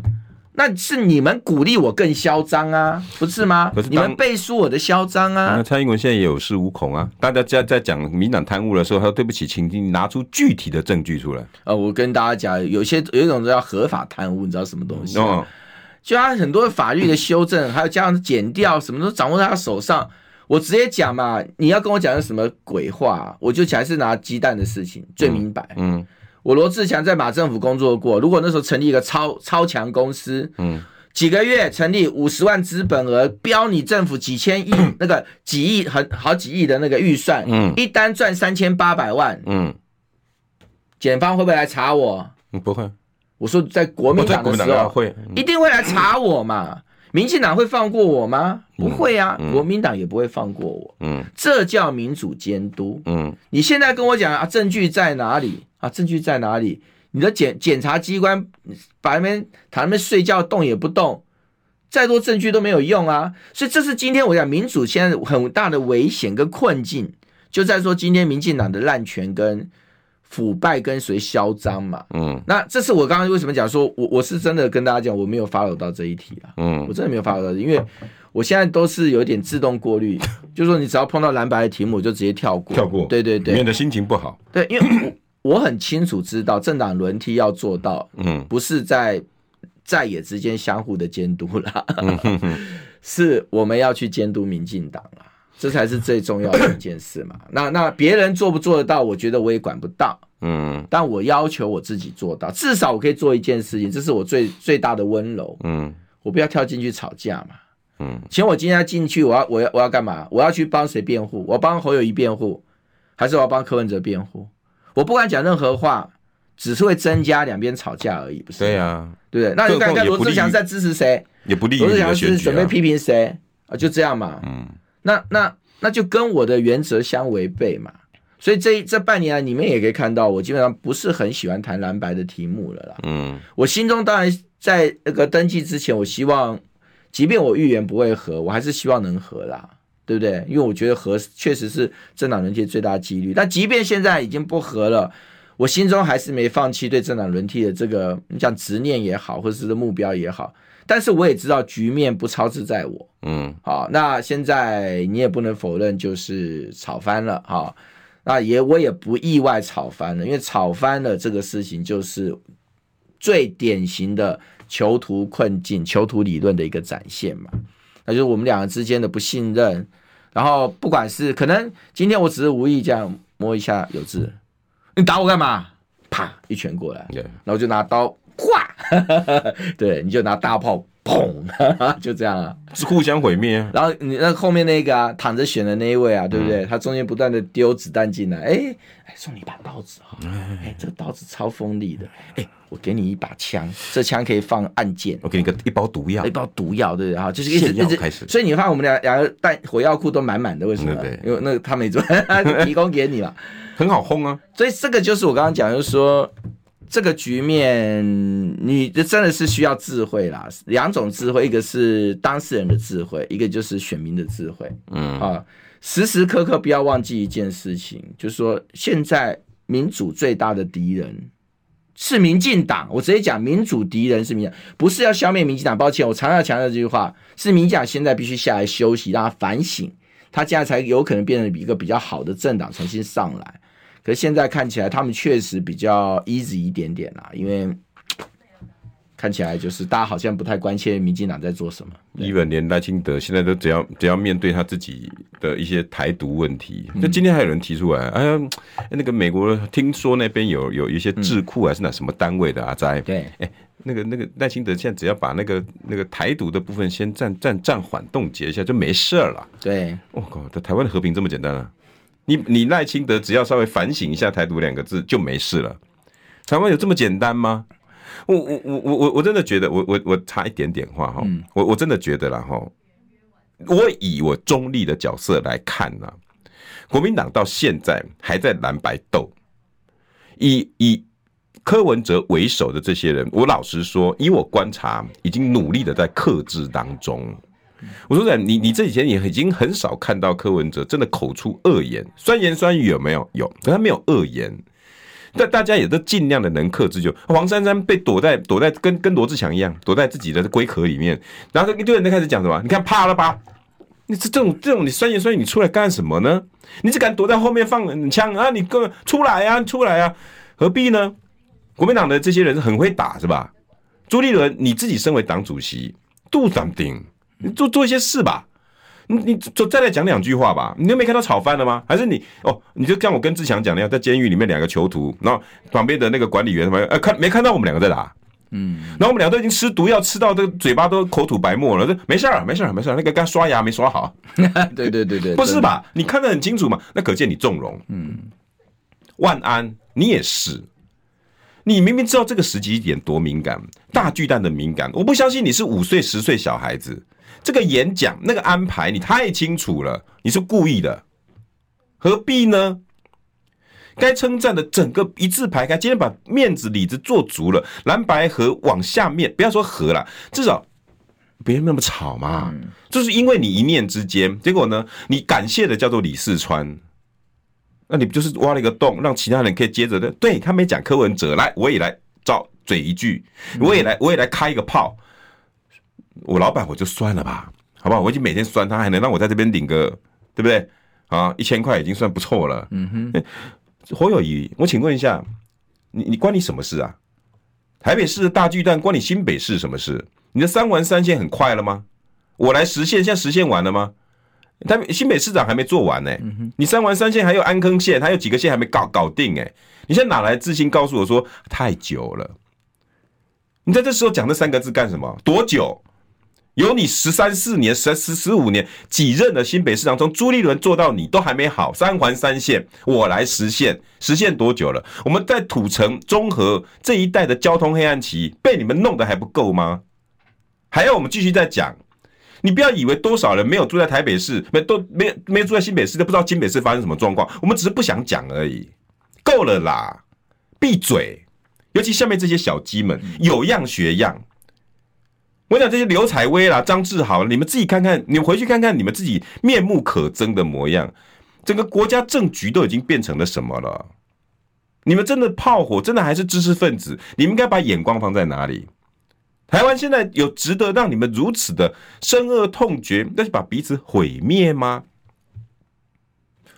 那是你们鼓励我更嚣张啊，不是吗？是你们背书我的嚣张啊。那蔡英文现在也有恃无恐啊，大家在在讲民党贪污的时候，他说对不起，请你拿出具体的证据出来。呃，我跟大家讲，有些有一种叫合法贪污，你知道什么东西、啊？哦，就他很多法律的修正，还有加上检调，什么都掌握在他手上。我直接讲嘛，你要跟我讲的什么鬼话、啊，我就讲是拿鸡蛋的事情最明白。嗯，嗯我罗志强在马政府工作过，如果那时候成立一个超超强公司，嗯，几个月成立五十万资本额，标你政府几千亿、嗯、那个几亿很好几亿的那个预算，嗯，一单赚三千八百万，嗯，检方会不会来查我？嗯、不会。我说在国民党的时候会、嗯，一定会来查我嘛。民进党会放过我吗？不会啊，嗯嗯、国民党也不会放过我。嗯，这叫民主监督。嗯，你现在跟我讲啊，证据在哪里啊？证据在哪里？你的检检察机关把那边躺那边睡觉动也不动，再多证据都没有用啊。所以这是今天我讲民主现在很大的危险跟困境，就在说今天民进党的滥权跟腐败跟随嚣张嘛，嗯，那这是我刚刚为什么讲说我，我是真的跟大家讲，我没有 follow 到这一题啊，嗯，我真的没有 follow 到，因为我现在都是有点自动过滤，就是说你只要碰到蓝白的题目，我就直接跳过，跳过，对对对，免得心情不好，对，因为我很清楚知道政党轮替要做到，嗯，不是在在野之间相互的监督啦，是我们要去监督民进党啦。这才是最重要的一件事嘛。那那别人做不做得到，我觉得我也管不到。嗯，但我要求我自己做到，至少我可以做一件事情，这是我最最大的温柔。嗯，我不要跳进去吵架嘛。嗯，请我今天进去，我要我要我要干嘛？我要去帮谁辩护？我要帮侯友宜辩护，还是我要帮柯文哲辩护？我不敢讲任何话，只是会增加两边吵架而已，不是？对啊，对不对？那你看看罗志祥在支持谁？也不利于选举、啊。罗志祥是准备批评谁啊？就这样嘛。嗯。那那那就跟我的原则相违背嘛，所以这这半年来，你们也可以看到，我基本上不是很喜欢谈蓝白的题目了啦。嗯，我心中当然在那个登记之前，我希望，即便我预言不会合，我还是希望能合啦，对不对？因为我觉得合确实是政党轮替最大的几率。但即便现在已经不合了，我心中还是没放弃对政党轮替的这个你讲执念也好，或者是目标也好。但是我也知道局面不操之在我，嗯，好，那现在你也不能否认，就是吵翻了哈，那也我也不意外吵翻了，因为吵翻了这个事情就是最典型的囚徒困境、囚徒理论的一个展现嘛，那就是我们两个之间的不信任，然后不管是可能今天我只是无意这样摸一下友志，你打我干嘛？啪一拳过来，然后我就拿刀。哗对，你就拿大炮砰就这样啊，是互相毁灭、啊、然后你那后面那个啊躺着选的那一位啊，对不对、嗯、他中间不断的丢子弹进来，哎哎送你一把刀子啊、哦、哎这个刀子超锋利的，哎我给你一把枪，这枪可以放暗箭，我给你个一包毒药，一包毒药，对不对，就是一直一直开始，所以你看我们俩两个弹火药库都满满的，为什么？对对因为那个他没做提供给你嘛，很好轰啊，所以这个就是我刚刚讲就是说这个局面，你真的是需要智慧啦，两种智慧，一个是当事人的智慧，一个就是选民的智慧。嗯啊，时时刻刻不要忘记一件事情，就是说现在民主最大的敌人是民进党。我直接讲，民主敌人是民进党，不是要消灭民进党。抱歉，我常常强调这句话，是民进党现在必须下来休息，让他反省，他这样才有可能变成一个比较好的政党重新上来。可是现在看起来，他们确实比较 easy 一点点啦，因为看起来就是大家好像不太关切民进党在做什么。even 连赖清德现在都只要只要面对他自己的一些台独问题，那、嗯、今天还有人提出来，哎呀，那个美国听说那边有有一些智库还是哪什么单位的阿斋，对、嗯，哎，那个那个赖清德现在只要把那个那个台独的部分先暂暂暂缓冻结一下就没事了。对，我、哦、靠，台湾的和平这么简单啊！你你赖清德只要稍微反省一下台独两个字就没事了，台湾有这么简单吗？我我我我我真的觉得我我我插一点点话哈、嗯，我我真的觉得啦哈，我以我中立的角色来看啦、啊，国民党到现在还在蓝白斗，以以柯文哲为首的这些人，我老实说，以我观察，已经努力的在克制当中。我说在你你这几天也已经很少看到柯文哲真的口出恶言，酸言酸语有没有？有，可他没有恶言。但大家也都尽量的能克制，就黄珊珊被躲在躲在跟跟罗志祥一样躲在自己的龟壳里面，然后一堆人在开始讲什么？你看怕了吧？你这种这种你酸言酸语，你出来干什么呢？你只敢躲在后面放枪啊！你跟出来啊，出来啊，何必呢？国民党的这些人很会打是吧？朱立伦你自己身为党主席 ，do something， 你做做一些事吧。你你再来讲两句话吧，你都没看到炒饭了吗？还是你哦，你就像我跟志强讲的样，在监狱里面两个囚徒，然后旁边的那个管理员，呃，看没看到我们两个在打？嗯，然后我们两个都已经吃毒药，吃到这嘴巴都口吐白沫了，没事儿，没事儿，没事儿，那个刚刷牙没刷好。对对对对，不是吧？你看得很清楚嘛？那可见你纵容。嗯，万安，你也是。你明明知道这个时机点多敏感，大巨蛋的敏感，我不相信你是五岁十岁小孩子。这个演讲那个安排你太清楚了，你是故意的，何必呢？该称赞的整个一字排开，今天把面子里子做足了，蓝白合往下面，不要说合啦，至少不要那么吵嘛、嗯。就是因为你一念之间，结果呢，你感谢的叫做李四川。那你不就是挖了一个洞，让其他人可以接着的？对他没讲柯文哲，来，我也来照嘴一句，我也来，我也来开一个炮。我老板我就算了吧，好不好？我已经每天酸他，还能让我在这边领个，对不对？啊，一千块已经算不错了。嗯哼，侯友宜，我请问一下，你你关你什么事啊？台北市的大巨蛋关你新北市什么事？你的三完三线很快了吗？我来实现，现在实现完了吗？台北新北市长还没做完呢、欸嗯，你三完三线还有安坑线，还有几个线还没搞搞定哎、欸，你现在哪来自信告诉我说太久了？你在这时候讲这三个字干什么？多久？有你十三四年、十十十五年几任的新北市长，从朱立伦做到你都还没好，三环三线我来实现，实现多久了？我们在土城、中和这一带的交通黑暗期被你们弄得还不够吗？还要我们继续再讲？你不要以为多少人没有住在台北市，没都没没有住在新北市，都不知道新北市发生什么状况。我们只是不想讲而已，够了啦，闭嘴！尤其下面这些小鸡们，有样学样。我讲这些刘彩薇啦、张志豪，你们自己看看，你们回去看看你们自己面目可憎的模样，整个国家政局都已经变成了什么了？你们真的炮火，真的还是知识分子？你们应该把眼光放在哪里？台湾现在有值得让你们如此的深恶痛绝，那是把彼此毁灭吗？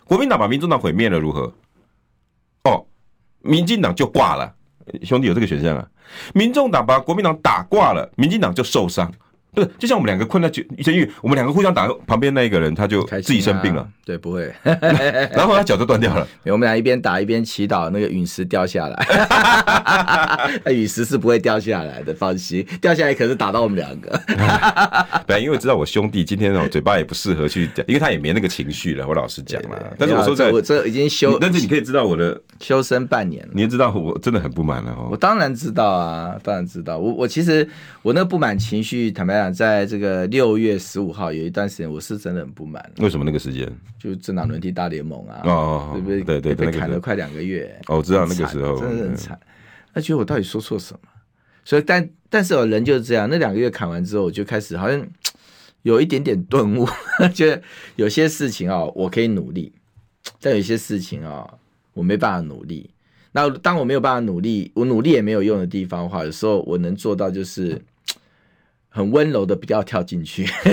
国民党把民众党毁灭了，如何？哦，民进党就挂了。兄弟有这个选项啊！民众党把国民党打挂了，民进党就受伤，不是？就像我们两个困在监狱，我们两个互相打，旁边那一个人他就自己生病了，啊、对，不会，然后他脚就断掉了。我们俩一边打一边祈祷，那个陨石掉下来，陨石是不会掉下来的，放心，掉下来可是打到我们两个。对，因为知道我兄弟今天哦嘴巴也不适合去讲，因为他也没那个情绪了，我老实讲了。但是我说在，我这已经修，但是你可以知道我的修身半年了，你也知道我真的很不满了、哦、我当然知道啊，当然知道。我我其实我那个不满情绪，坦白讲，在这个六月十五号有一段时间，我是真的很不满。为什么那个时间？就政党轮替大联盟啊，哦哦哦对不对？对对对，被砍了快两个月。哦，我知道那个时候真的很惨。那觉得我到底说错什么？所以，但但是人就是这样，那两个月砍完之后，我就开始好像有一点点顿悟，觉得有些事情哦，我可以努力，但有些事情哦，我没办法努力。那当我没有办法努力，我努力也没有用的地方的话，有时候我能做到就是。很温柔的，不要跳进去，跳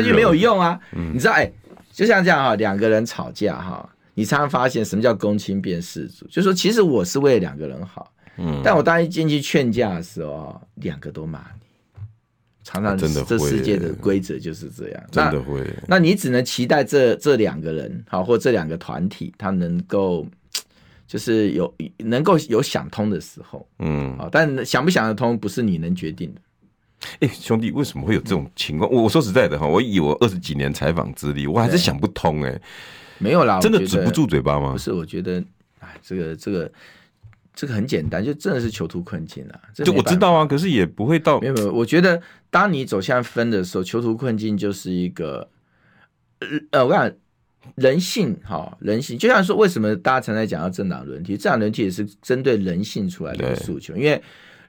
进去没有用啊！嗯、你知道，哎、欸，就像这样哈、喔，两个人吵架哈、喔，你常常发现什么叫公亲变事主，就是说，其实我是为了两个人好，嗯，但我当时进去劝架的时候，两个都骂你。常常这世界的规则就是这样，真的会。那, 那你只能期待这这两个人，好，或这两个团体，他能够就是有能够有想通的时候，嗯，好，但想不想得通不是你能决定的。哎、欸，兄弟，为什么会有这种情况？我说实在的哈，我以我二十几年采访资历，我还是想不通哎、欸。没有啦，真的止不住嘴巴吗？不是，我觉得啊，这个这个。这个很简单，就真的是囚徒困境啊！就我知道啊，可是也不会到没有。我觉得当你走向分的时候，囚徒困境就是一个，呃，我跟你讲，人性哈，人性就像说，为什么大家常在讲到政党轮替？政党轮替也是针对人性出来的诉求，因为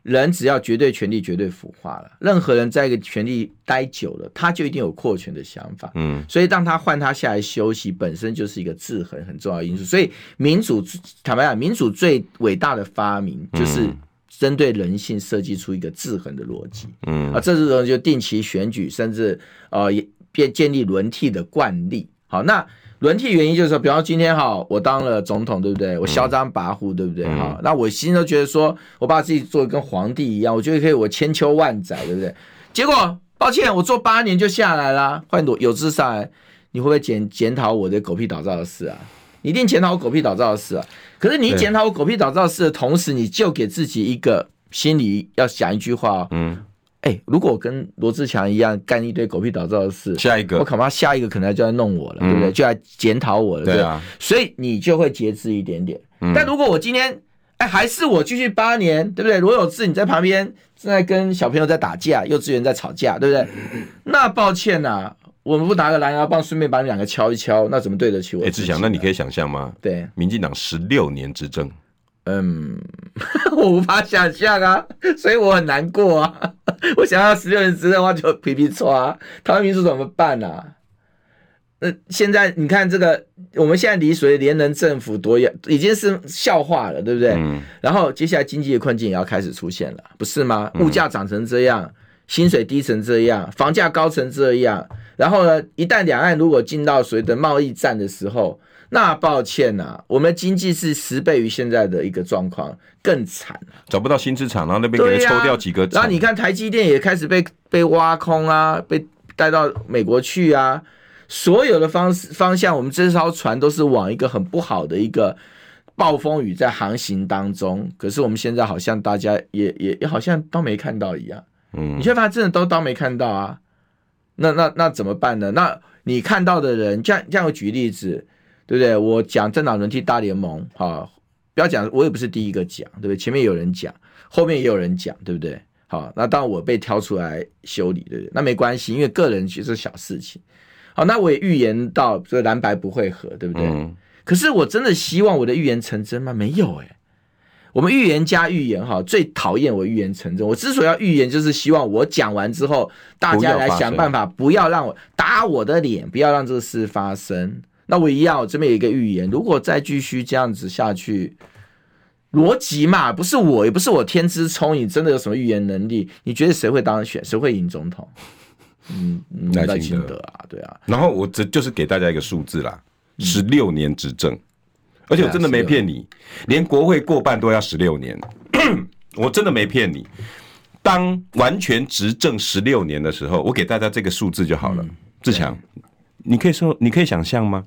人只要绝对权力绝对腐化了，任何人在一个权力待久了，他就一定有扩权的想法，嗯，所以让他换他下来休息，本身就是一个制衡很重要的因素。所以民主，坦白讲，民主最伟大的发明就是针对人性设计出一个制衡的逻辑，嗯，啊，这种就定期选举，甚至呃建立轮替的惯例。好，那轮替原因就是说，比方说今天哈，我当了总统，对不对？我嚣张跋扈，对不对？哈、嗯，那我心都觉得说，我把自己做得跟皇帝一样，我觉得可以，我千秋万载，对不对？结果，抱歉，我做八年就下来啦。换有志上来，你会不会检检讨我的狗屁倒灶的事啊？你一定检讨我狗屁倒灶的事啊！可是你检讨我狗屁倒灶的事的同时，你就给自己一个心里要想一句话、哦，嗯。欸、如果我跟罗志强一样干一堆狗屁倒灶的事，下一个我恐怕下一个可能就要弄我了、嗯、对不对？就要检讨我了，对啊，所以你就会节制一点点、嗯、但如果我今天、欸、还是我继续八年，对不对？罗友志你在旁边正在跟小朋友在打架，幼稚园在吵架，对不对？那抱歉啊，我们不拿个狼牙棒顺便把你两个敲一敲，那怎么对得起我、欸、志强，那你可以想象吗？对，民进党十六年执政，嗯，我无法想象啊，所以我很难过啊。我想要十六人执政的话，就皮皮挫啊。台湾民主怎么办啊？那、呃、现在你看这个，我们现在离所谓连任政府多远，已经是笑话了，对不对？嗯、然后接下来经济的困境也要开始出现了，不是吗？物价涨成这样，薪水低成这样，房价高成这样，然后呢，一旦两岸如果进到所谓的贸易战的时候，那抱歉啊，我们经济是十倍于现在的一个状况，更惨、啊、找不到新市场，然后那边给他抽掉几个厂、啊、然后你看台积电也开始 被, 被挖空啊，被带到美国去啊，所有的 方, 方向我们这艘船都是往一个很不好的一个暴风雨在航行当中，可是我们现在好像大家 也, 也, 也好像都没看到一样、嗯、你却发现真的都都没看到啊，那那那怎么办呢？那你看到的人，这样这样我举例子，对不对？我讲政党轮替大联盟、啊、不要讲，我也不是第一个讲，对不对？前面有人讲，后面也有人讲，对不对？好，那当然我被挑出来修理，对不对？那没关系，因为个人其实是小事情。好，那我也预言到这蓝白不会合，对不对、嗯？可是我真的希望我的预言成真吗？没有哎、欸。我们预言家预言哈，最讨厌我预言成真。我之所以要预言，就是希望我讲完之后，大家来想办法，不要让我打我的脸，不要让这个事发生。那我一样，我这边有一个预言，如果再继续这样子下去，逻辑嘛，不是我，也不是我天资聪颖，真的有什么预言能力？你觉得谁会当选，谁会赢总统？嗯，赖清德啊，对啊。然后我这就是给大家一个数字啦，十六年执政、嗯，而且我真的没骗你、啊，连国会过半都要十六年，我真的没骗你。当完全执政十六年的时候，我给大家这个数字就好了。嗯、志强，你可以说，你可以想象吗？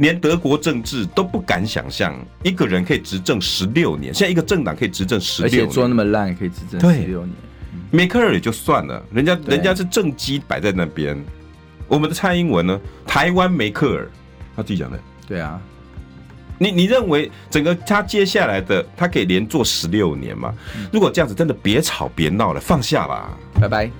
连德国政治都不敢想象，一个人可以执政十六年。现在一个政党可以执政十六年，而且做那么烂可以执政十六年。梅克尔也就算了，人家人家是政绩摆在那边。我们的蔡英文呢？台湾梅克尔，他自己讲的。对啊，你你认为整个他接下来的他可以连做十六年吗？如果这样子，真的别吵别闹了，放下啦，拜拜。